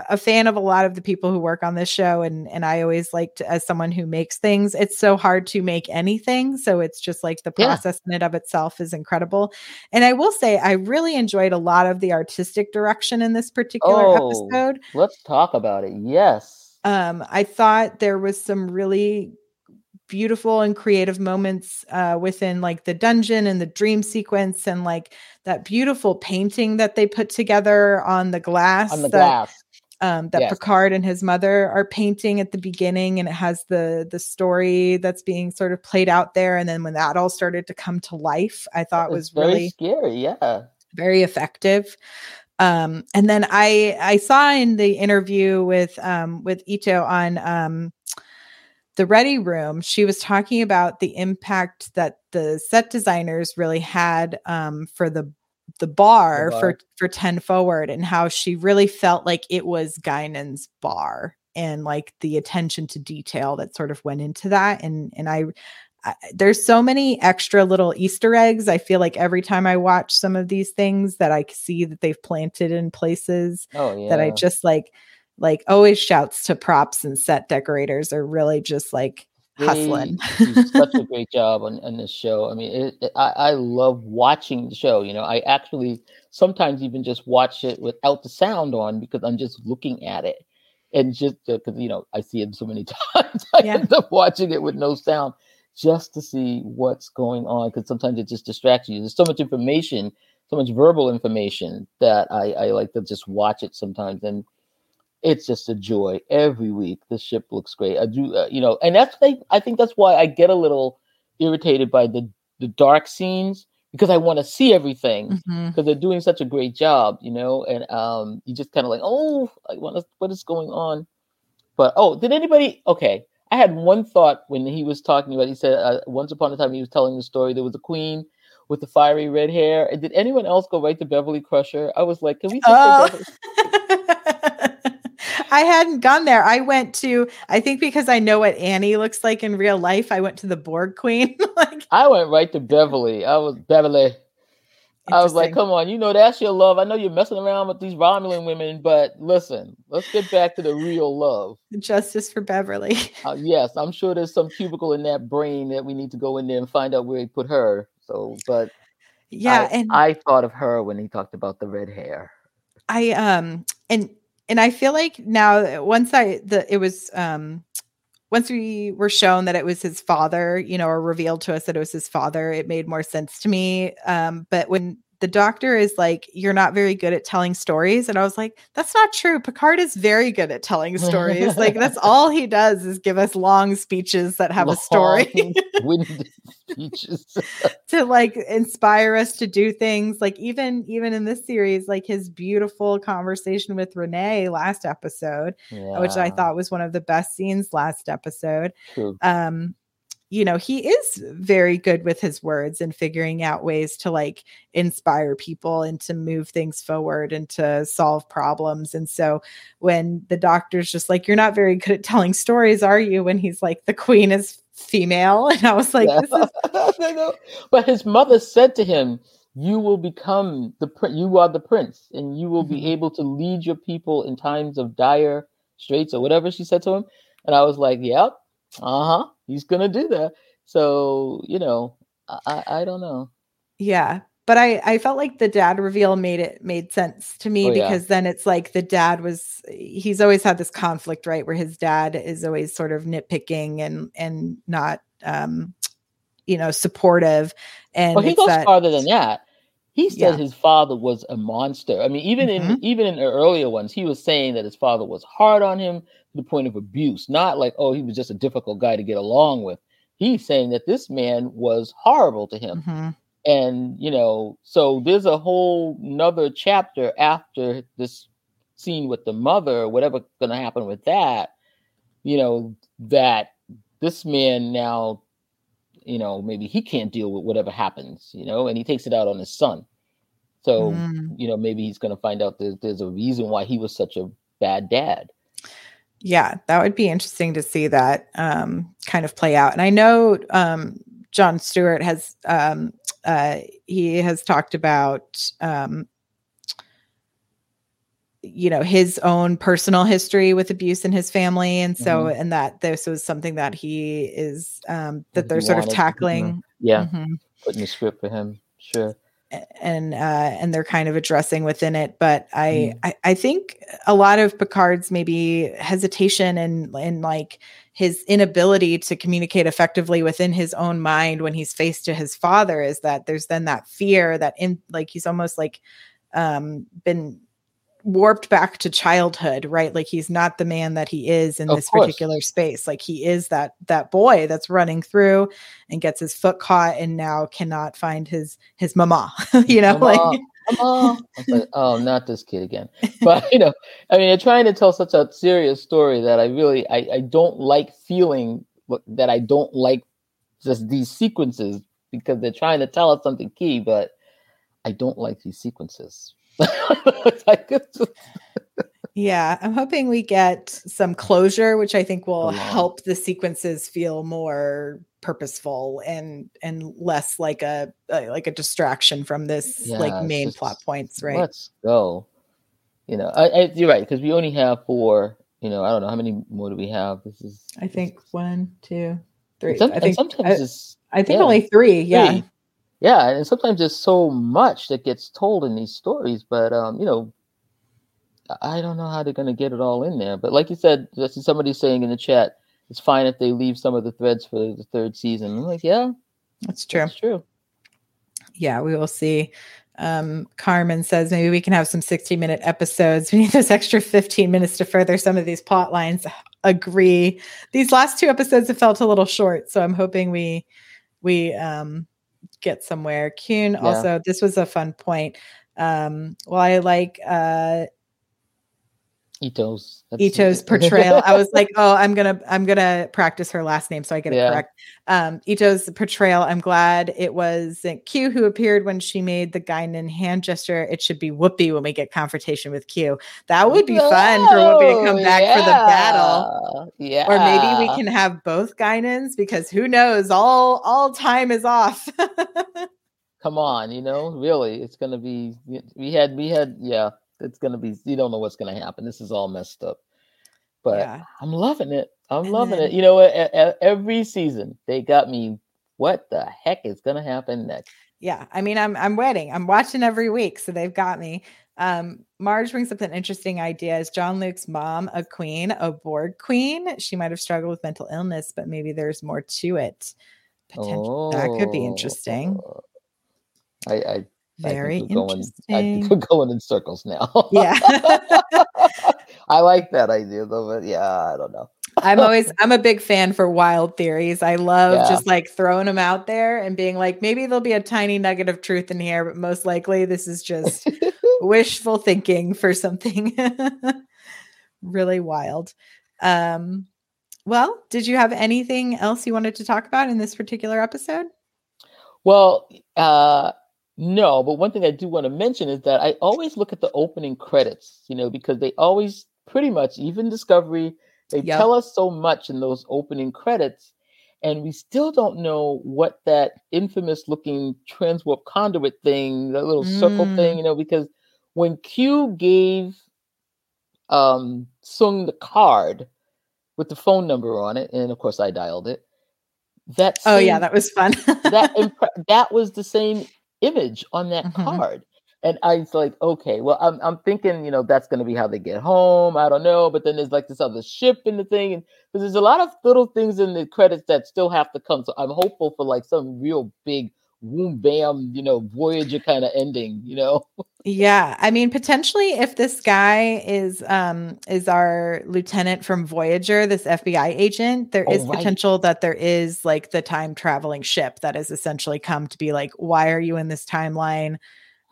a fan of a lot of the people who work on this show. And, and I always liked, as someone who makes things, it's so hard to make anything. So it's just like the process yeah. in and of itself is incredible. And I will say, I really enjoyed a lot of the artistic direction in this particular oh, episode. Let's talk about it. Yes. Um, I thought there was some really beautiful and creative moments uh, within like the dungeon and the dream sequence. And like that beautiful painting that they put together on the glass, on the that, glass. Um, that yes. Picard and his mother are painting at the beginning, and it has the the story that's being sort of played out there. And then when that all started to come to life, I thought was, was really scary. Yeah. Very effective. Um, and then I, I saw in the interview with, um, with Ito on, um, the Ready Room, she was talking about the impact that the set designers really had, um, for the The bar, the bar for for ten forward, and how she really felt like it was Guinan's bar, and like the attention to detail that sort of went into that. And and I, I there's so many extra little Easter eggs. I feel like every time I watch some of these things that I see that they've planted in places oh, yeah. that I just like like always shouts to props and set decorators are really just like hustling. She's such a great job on, on this show. I mean, it, it, I, I love watching the show. You know, I actually sometimes even just watch it without the sound on because I'm just looking at it. And just because, uh, you know, I see it so many times, I yeah. end up watching it with no sound just to see what's going on, because sometimes it just distracts you. There's so much information, so much verbal information that I, I like to just watch it sometimes. And it's just a joy every week. The ship looks great. I do, uh, you know, and that's like, I think that's why I get a little irritated by the, the dark scenes, because I want to see everything because mm-hmm. they're doing such a great job, you know. And um, you just kind of like, oh, I wanna, what is going on? But oh, did anybody? Okay, I had one thought when he was talking about. He said uh, once upon a time he was telling the story. There was a queen with the fiery red hair. And did anyone else go right to Beverly Crusher? I was like, can we? Just oh. I hadn't gone there. I went to, I think because I know what Annie looks like in real life, I went to the Borg Queen. Like I went right to Beverly. I was Beverly. I was like, come on, you know, that's your love. I know you're messing around with these Romulan women, but listen, let's get back to the real love. Justice for Beverly. Uh, yes. I'm sure there's some cubicle in that brain that we need to go in there and find out where he put her. So, but yeah. I, and I thought of her when he talked about the red hair. I, um, and, And I feel like now once I, the, it was, um, once we were shown that it was his father, you know, or revealed to us that it was his father, it made more sense to me. Um, but when the doctor is like, you're not very good at telling stories. And I was like, that's not true. Picard is very good at telling stories. Like that's all he does is give us long speeches that have long, a story. Winded speeches. To like inspire us to do things. Like even, even in this series, like his beautiful conversation with Renee last episode, yeah. which I thought was one of the best scenes last episode. True. Um, you know, he is very good with his words and figuring out ways to like inspire people and to move things forward and to solve problems. And so when the doctor's just like, you're not very good at telling stories, are you? When he's like, the queen is female. And I was like, yeah. this is- I know. But his mother said to him, you will become the prince. You are the prince and you will mm-hmm. be able to lead your people in times of dire straits or whatever she said to him. And I was like, yep. Uh-huh. He's going to do that. So, you know, I, I don't know. Yeah. But I, I felt like the dad reveal made it made sense to me oh, because yeah. then it's like the dad was, he's always had this conflict, right? Where his dad is always sort of nitpicking and, and not, um, you know, supportive. And well, he goes that, farther than that. He said yeah. his father was a monster. I mean, even mm-hmm. in even in the earlier ones, he was saying that his father was hard on him to the point of abuse. Not like, oh, he was just a difficult guy to get along with. He's saying that this man was horrible to him. Mm-hmm. And, you know, so there's a whole nother chapter after this scene with the mother, whatever's going to happen with that, you know, that this man now, you know, maybe he can't deal with whatever happens, you know, and he takes it out on his son. So, mm. you know, maybe he's going to find out that there's a reason why he was such a bad dad. Yeah, that would be interesting to see that um, kind of play out. And I know um, Jon Stewart has, um, uh, he has talked about, um, you know, his own personal history with abuse in his family. And so, mm-hmm. and that this was something that he is, um, that they're sort of tackling. Yeah. Mm-hmm. Putting the script for him. Sure. And, uh, and they're kind of addressing within it. But I, mm. I, I think a lot of Picard's maybe hesitation and, and like his inability to communicate effectively within his own mind when he's faced to his father is that there's then that fear that in like, he's almost like, um, been warped back to childhood, right? Like he's not the man that he is in of this course. particular space. Like he is that, that boy that's running through and gets his foot caught and now cannot find his, his mama, you know, mama, like, mama. Like, oh, not this kid again. But you know, I mean, they're trying to tell such a serious story that I really, I, I don't like feeling that I don't like just these sequences because they're trying to tell us something key, but I don't like these sequences. Yeah, I'm hoping we get some closure, which I think will help the sequences feel more purposeful and and less like a, a like a distraction from this yeah, like main just, plot points, right? Let's go. You know, I, I, you're right because we only have four. You know, I don't know how many more do we have. This is I think is, one, two, three. Some, I think sometimes I, I think yeah, only three. Yeah. Three. Yeah, and sometimes there's so much that gets told in these stories, but, um, you know, I don't know how they're going to get it all in there. But like you said, somebody's saying in the chat, it's fine if they leave some of the threads for the third season. I'm like, yeah. That's true. That's true. Yeah, we will see. Um, Carmen says, maybe we can have some sixty-minute episodes. We need those extra fifteen minutes to further some of these plot lines. Agree. These last two episodes have felt a little short, so I'm hoping we... we um, get somewhere. Kuhn also, yeah. This was a fun point. Um, well, I like uh, Ito's That's Ito's portrayal. I was like, oh, I'm gonna I'm gonna practice her last name so I get yeah. it correct. Um, Ito's portrayal. I'm glad it was Q who appeared when she made the Guinan hand gesture. It should be Whoopi when we get confrontation with Q. That would be no! fun for Whoopi to come back yeah. for the battle. Yeah. Or maybe we can have both Guinans because who knows? All all time is off. Come on, you know, really, it's gonna be. We had we had yeah. It's going to be, you don't know what's going to happen. This is all messed up, but yeah. I'm loving it. I'm and loving then, it. You know, a, a, every season they got me. What the heck is going to happen next? Yeah. I mean, I'm, I'm waiting. I'm watching every week. So they've got me. Um, Marge brings up an interesting idea. Is John Luke's mom a queen, a Borg queen? She might've struggled with mental illness, but maybe there's more to it. Potential. Oh, that could be interesting. I, I, Very I think we're interesting. Going, I think we're going in circles now. Yeah, I like that idea though, but yeah, I don't know. I'm always I'm a big fan for wild theories. I love yeah. just like throwing them out there and being like, maybe there'll be a tiny nugget of truth in here, but most likely this is just wishful thinking for something really wild. Um, well, did you have anything else you wanted to talk about in this particular episode? Well, uh. No, but one thing I do want to mention is that I always look at the opening credits, you know, because they always pretty much, even Discovery, they yep. tell us so much in those opening credits, and we still don't know what that infamous looking transwarp conduit thing, that little mm. circle thing, you know, because when Q gave um, Soong the card with the phone number on it, and of course I dialed it, that same, oh yeah, that was fun. that imp- that was the same image on that mm-hmm. card. And I was like, okay, well, I'm I'm thinking, you know, that's going to be how they get home. I don't know. But then there's like this other ship in the thing. And there's a lot of little things in the credits that still have to come. So I'm hopeful for like some real big boom, bam, you know, Voyager kind of ending, you know? Yeah. I mean, potentially if this guy is, um, is our lieutenant from Voyager, this F B I agent, there oh, is right. potential that there is like the time traveling ship that has essentially come to be like, why are you in this timeline?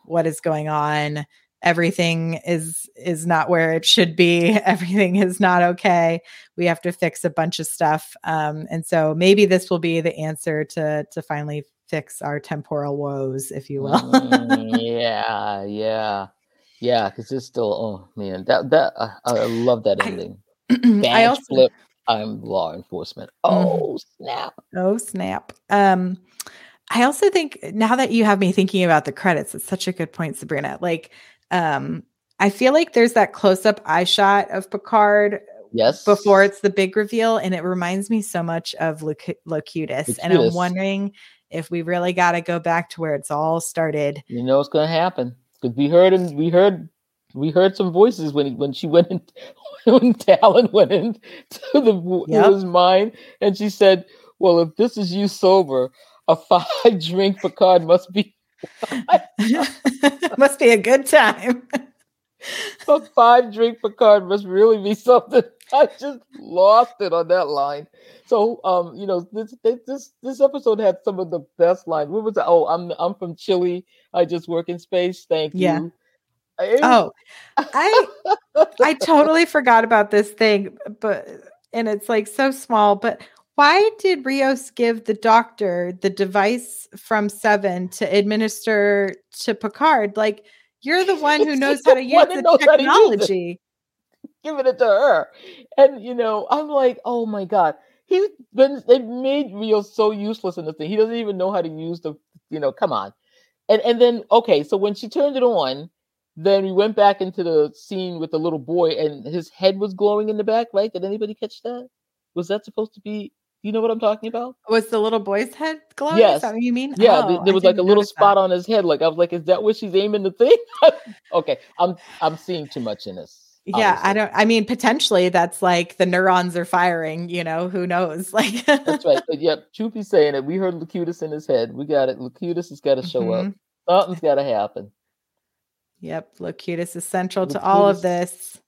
What is going on? Everything is, is not where it should be. Everything is not okay. We have to fix a bunch of stuff. Um, and so maybe this will be the answer to, to finally fix our temporal woes, if you will. mm, yeah, yeah, yeah. Because it's still, oh man, that that uh, I love that ending. I, I also flip. I'm law enforcement. Oh snap! Oh snap! Um, I also think now that you have me thinking about the credits, it's such a good point, Sabrina. Like, um, I feel like there's that close-up eye shot of Picard. Yes. Before it's the big reveal, and it reminds me so much of Loc- Locutus, Locutus, and I'm wondering if we really got to go back to where it's all started. You know, it's going to happen. Cause we heard, and we heard, we heard some voices when, he, when she went in, when Tallinn went in to the, yep. to his mind. And she said, well, if this is you sober, a five drink Picard must be, must be a good time. A five drink Picard must really be something. I just lost it on that line. So, um, you know, this this this episode had some of the best lines. What was it? Oh, I'm I'm from Chile. I just work in space. Thank you. Yeah. And- oh, I I totally forgot about this thing, but and it's like so small. But why did Rios give the doctor the device from Seven to administer to Picard? Like, you're the one who knows how to use the technology. Giving it to her. And, you know, I'm like, oh my God, he's been, they've made Rios so useless in this thing. He doesn't even know how to use the, you know, come on. And, and then, okay. So when she turned it on, then we went back into the scene with the little boy and his head was glowing in the back, right? Did anybody catch that? Was that supposed to be, you know what I'm talking about? Was the little boy's head glowing? Yes. Is that what you mean? Yeah. Oh, there was like a little spot that on his head. Like, I was like, is that what she's aiming the thing? Okay. I'm, I'm seeing too much in this. Yeah, obviously. I don't, I mean, potentially that's like the neurons are firing, you know, who knows? Like, that's right. But yep, Choopy's saying it. We heard Locutus in his head. We got it. Locutus has got to show mm-hmm. up. Something's got to happen. Yep. Locutus is central Locutus to all of this.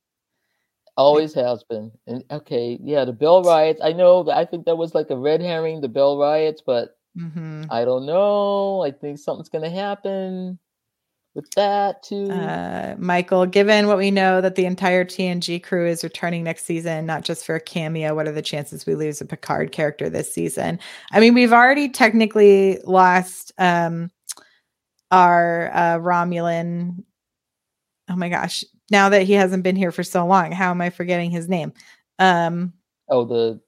Always has been. And okay. Yeah. The Bell riots. I know that I think that was like a red herring, the Bell riots, but mm-hmm. I don't know. I think something's going to happen with that too. Uh, Michael, given what we know that the entire T N G crew is returning next season, not just for a cameo, what are the chances we lose a Picard character this season? I mean, we've already technically lost um, our uh, Romulan. Oh my gosh. Now that he hasn't been here for so long, how am I forgetting his name? Um, oh, the,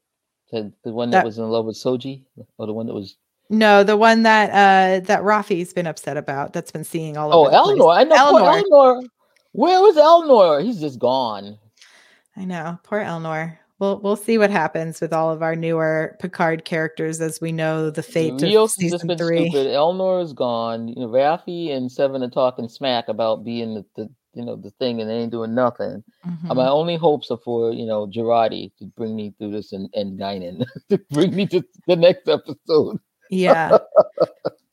the, the one that, that was in love with Soji? Or the one that was... No, the one that uh, that Raffi's been upset about, that's been seeing all over. Oh, Elnor. I know. Elnor. Poor Elnor. Where was Elnor? He's just gone. I know. Poor Elnor. We'll we'll see what happens with all of our newer Picard characters as we know the fate Rios of season been three. Stupid. Elnor is gone. You know, Raffi and Seven are talking smack about being the, the you know the thing, and they ain't doing nothing. Mm-hmm. My only hopes are for you know Girardi to bring me through this and and Guinan to bring me to the next episode. Yeah.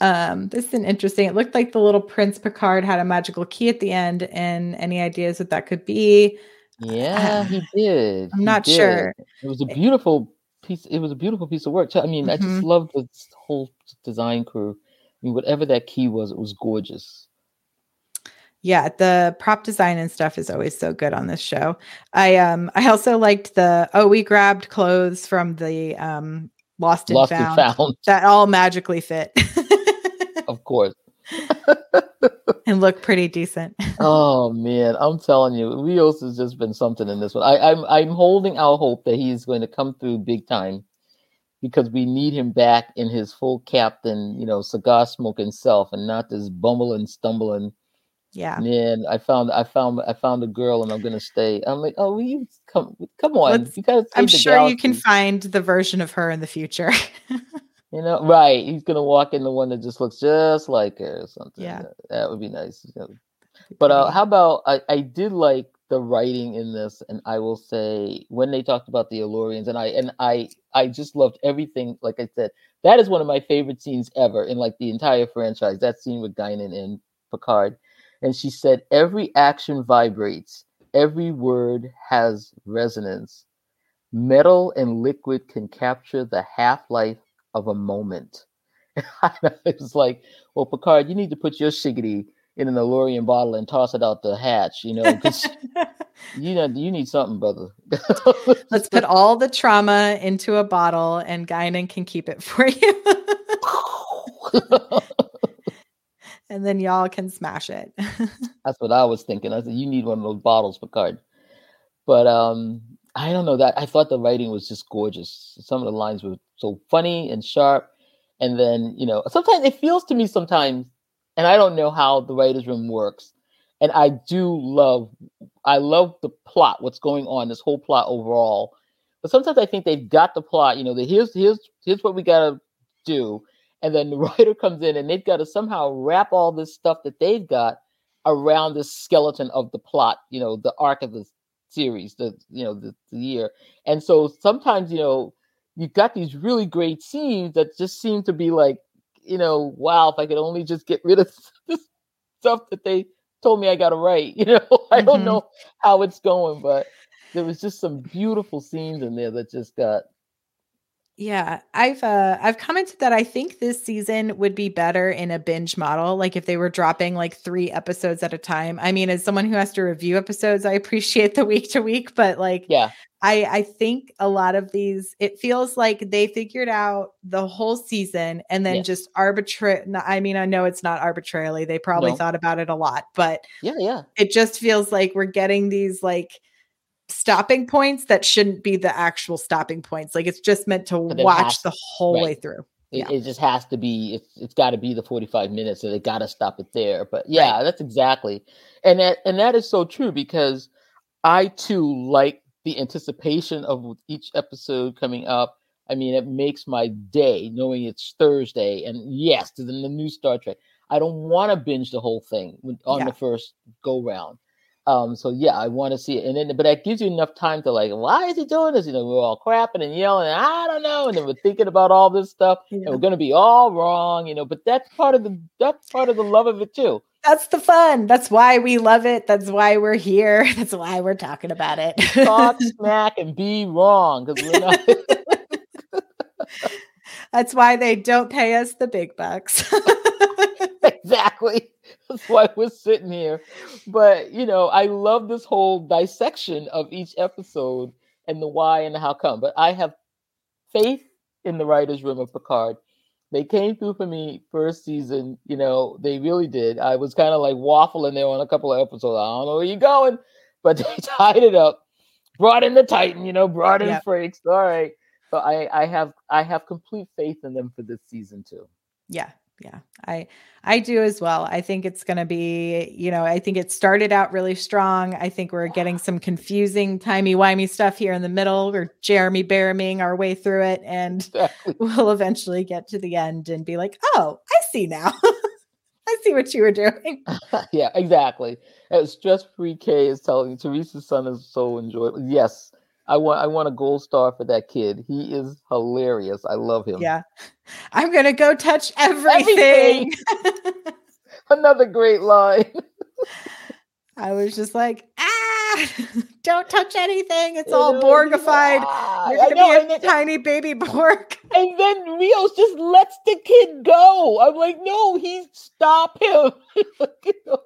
Um, this is an interesting. It looked like the little Prince Picard had a magical key at the end, and any ideas what that could be? Yeah, uh, he did. I'm he not did. sure. It was a beautiful piece. It was a beautiful piece of work. I mean, mm-hmm. I just love the whole design crew. I mean, whatever that key was, it was gorgeous. Yeah, the prop design and stuff is always so good on this show. I um I also liked the oh, we grabbed clothes from the um Lost, and, Lost found, and found that all magically fit. Of course. And look pretty decent. Oh man, I'm telling you, Rios has just been something in this one. I, I'm I'm holding out hope that he's going to come through big time because we need him back in his full captain, you know, cigar smoking self, and not this bumbling, stumbling. Yeah. Man, I found I found I found a girl and I'm gonna stay. I'm like, oh, will you come come on. Let's, you gotta I'm sure galaxy. You can find the version of her in the future. You know, right. He's gonna walk in the one that just looks just like her or something. Yeah. That would be nice. He's gonna But uh, how about, I, I did like the writing in this, and I will say when they talked about the El-Aurians, and I and I I just loved everything. Like I said, that is one of my favorite scenes ever in like the entire franchise. That scene with Guinan and Picard, and she said, "Every action vibrates. Every word has resonance. Metal and liquid can capture the half-life of a moment." It was like, well, Picard, you need to put your shiggity in an El-Aurian bottle and toss it out the hatch, you know, because you know you need something, brother. Let's put all the trauma into a bottle, and Guinan can keep it for you. And then y'all can smash it. That's what I was thinking. I said, you need one of those bottles, Picard. But um, I don't know that. I thought the writing was just gorgeous. Some of the lines were so funny and sharp. And then, you know, sometimes it feels to me sometimes, and I don't know how the writer's room works. And I do love, I love the plot, what's going on, this whole plot overall. But sometimes I think they've got the plot, you know, the, here's, here's, here's what we got to do. And then the writer comes in and they've got to somehow wrap all this stuff that they've got around the skeleton of the plot, you know, the arc of the series, the, you know, the, the year. And so sometimes, you know, you've got these really great scenes that just seem to be like, you know, wow, if I could only just get rid of this stuff that they told me I got to write, you know, mm-hmm. I don't know how it's going, but there was just some beautiful scenes in there that just got. Yeah, I've uh, I've commented that I think this season would be better in a binge model, like if they were dropping like three episodes at a time. I mean, as someone who has to review episodes, I appreciate the week to week, but like, yeah, I, I think a lot of these, it feels like they figured out the whole season and then yeah. just arbitrary. I mean, I know it's not arbitrarily. They probably no. thought about it a lot, but yeah, yeah, it just feels like we're getting these like stopping points that shouldn't be the actual stopping points. Like it's just meant to watch the whole right. way through. It, yeah. it just has to be, it's, it's got to be the forty-five minutes, so they got to stop it there. But yeah, right. that's exactly. And that, and that is so true, because I too like the anticipation of each episode coming up. I mean, it makes my day knowing it's Thursday and yes, to the new Star Trek. I don't want to binge the whole thing on yeah. the first go round. Um, so yeah, I want to see it. And then, but that gives you enough time to like, why is he doing this? You know, we're all crapping and yelling, and I don't know. And then we're thinking about all this stuff yeah. and we're going to be all wrong, you know, but that's part of the, that's part of the love of it too. That's the fun. That's why we love it. That's why we're here. That's why we're talking about it. Talk smack and be wrong. Cause we're not. That's why they don't pay us the big bucks. Exactly. That's why we're sitting here. But, you know, I love this whole dissection of each episode and the why and the how come. But I have faith in the writer's room of Picard. They came through for me first season. You know, they really did. I was kind of like waffling there on a couple of episodes. I don't know where you're going. But they tied it up. Brought in the Titan, you know, brought in yep. Frakes. All right. So I, I have I have complete faith in them for this season, too. Yeah. Yeah, I, I do as well. I think it's going to be, you know, I think it started out really strong. I think we're getting some confusing timey-wimey stuff here in the middle. We're Jeremy Barraming our way through it. And exactly. we'll eventually get to the end and be like, oh, I see now. I see what you were doing. Yeah, exactly. Stress-free K is telling Teresa's son is so enjoyable. Yes. I want I want a gold star for that kid. He is hilarious. I love him. Yeah. I'm going to go touch everything. everything. Another great line. I was just like, ah, don't touch anything. It's all Borgified. Ah, You're going to be a then, tiny baby Borg. And then Rios just lets the kid go. I'm like, no, he stop him. You know?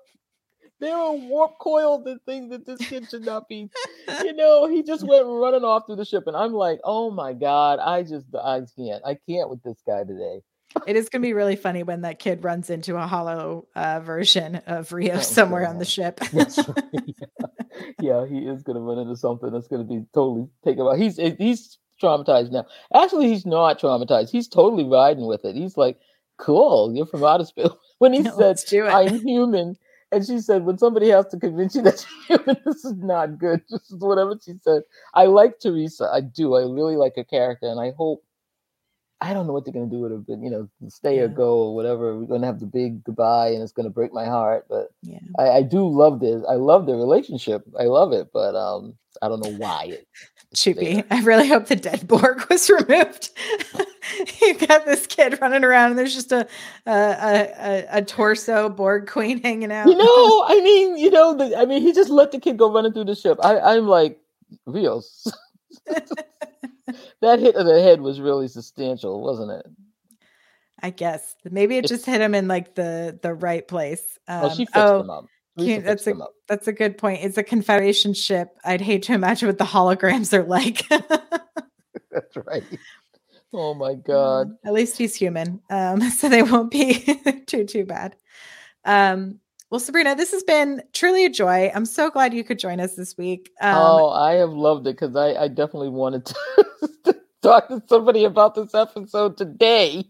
There are warp coils and things that this kid should not be, you know, he just went running off through the ship. And I'm like, oh my God, I just, I can't, I can't with this guy today. It is going to be really funny when that kid runs into a hollow uh, version of Rio somewhere yeah. on the ship. That's right. yeah. yeah, he is going to run into something that's going to be totally taken out. He's, he's traumatized now. Actually, he's not traumatized. He's totally riding with it. He's like, cool, you're from outer space. When he no, said, I'm human. And she said, when somebody has to convince you that you're human, this is not good. This is whatever she said. I like Teresa. I do. I really like her character. And I hope I don't know what they're going to do with it, but, you know, stay yeah. or go or whatever. We're going to have the big goodbye and it's going to break my heart. But yeah. I, I do love this. I love the relationship. I love it. But um, I don't know why. It, Should be. I really hope the dead Borg was removed. You got this kid running around and there's just a a, a, a torso Borg queen hanging out. You know, I mean, you know, the, I mean, he just let the kid go running through the ship. I, I'm like, Rios. That hit of the head was really substantial, wasn't it? I guess maybe it just hit him in like the the right place. Um, oh, she fixed oh, him up. Q, that's a up. that's a good point. It's a Confederation ship. I'd hate to imagine what the holograms are like. That's right. Oh my God! Um, at least he's human, um, so they won't be too too bad. Um, Well, Sabrina, this has been truly a joy. I'm so glad you could join us this week. Um, oh, I have loved it because I, I definitely wanted to, to talk to somebody about this episode today.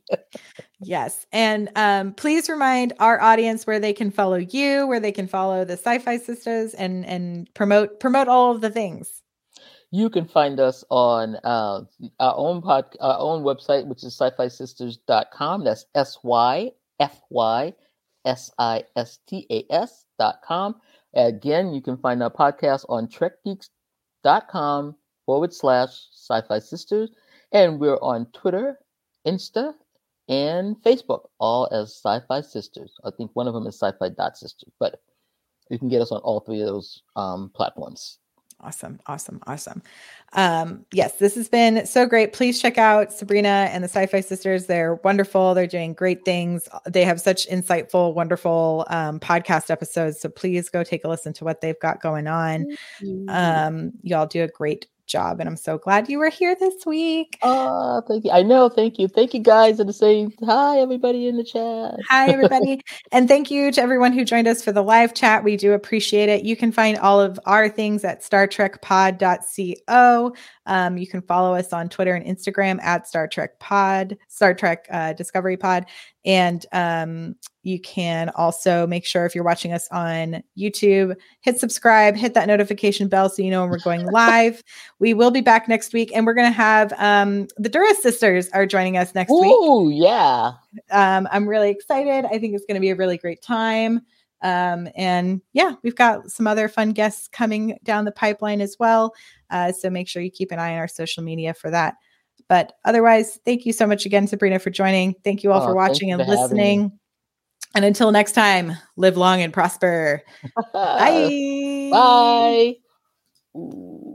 Yes. And um, please remind our audience where they can follow you, where they can follow the Sci-Fi Sisters and, and promote promote all of the things. You can find us on uh, our own pod, our own website, which is sci fi sisters dot com. That's S Y F Y S-I-S-T-A-S dot com. Again, you can find our podcast on trekgeeks.com forward slash sci-fi sisters. And we're on Twitter, Insta, and Facebook, all as Sci-Fi Sisters. I think one of them is sci-fi dot sisters, but you can get us on all three of those um, platforms. Awesome. Awesome. Awesome. Um, yes, this has been so great. Please check out Sabrina and the Sci-Fi Sisters. They're wonderful. They're doing great things. They have such insightful, wonderful um, podcast episodes. So please go take a listen to what they've got going on. Um, y'all do a great job. And I'm so glad you were here this week. Oh, thank you. I know. Thank you. Thank you guys. And say hi, everybody in the chat. Hi, everybody. And thank you to everyone who joined us for the live chat. We do appreciate it. You can find all of our things at star trek pod dot co. Um, you can follow us on Twitter and Instagram at Star Trek Pod, Star Trek uh, Discovery Pod. And um, you can also make sure if you're watching us on YouTube, hit subscribe, hit that notification bell so you know when we're going live. We will be back next week, and we're going to have um, the Duras sisters are joining us next Ooh, week. Oh, yeah. Um, I'm really excited. I think it's going to be a really great time. Um, and yeah, we've got some other fun guests coming down the pipeline as well. Uh, so make sure you keep an eye on our social media for that. But otherwise, thank you so much again, Sabrina, for joining. Thank you all oh, for watching and for listening. And until next time, live long and prosper. Bye. Bye. Ooh.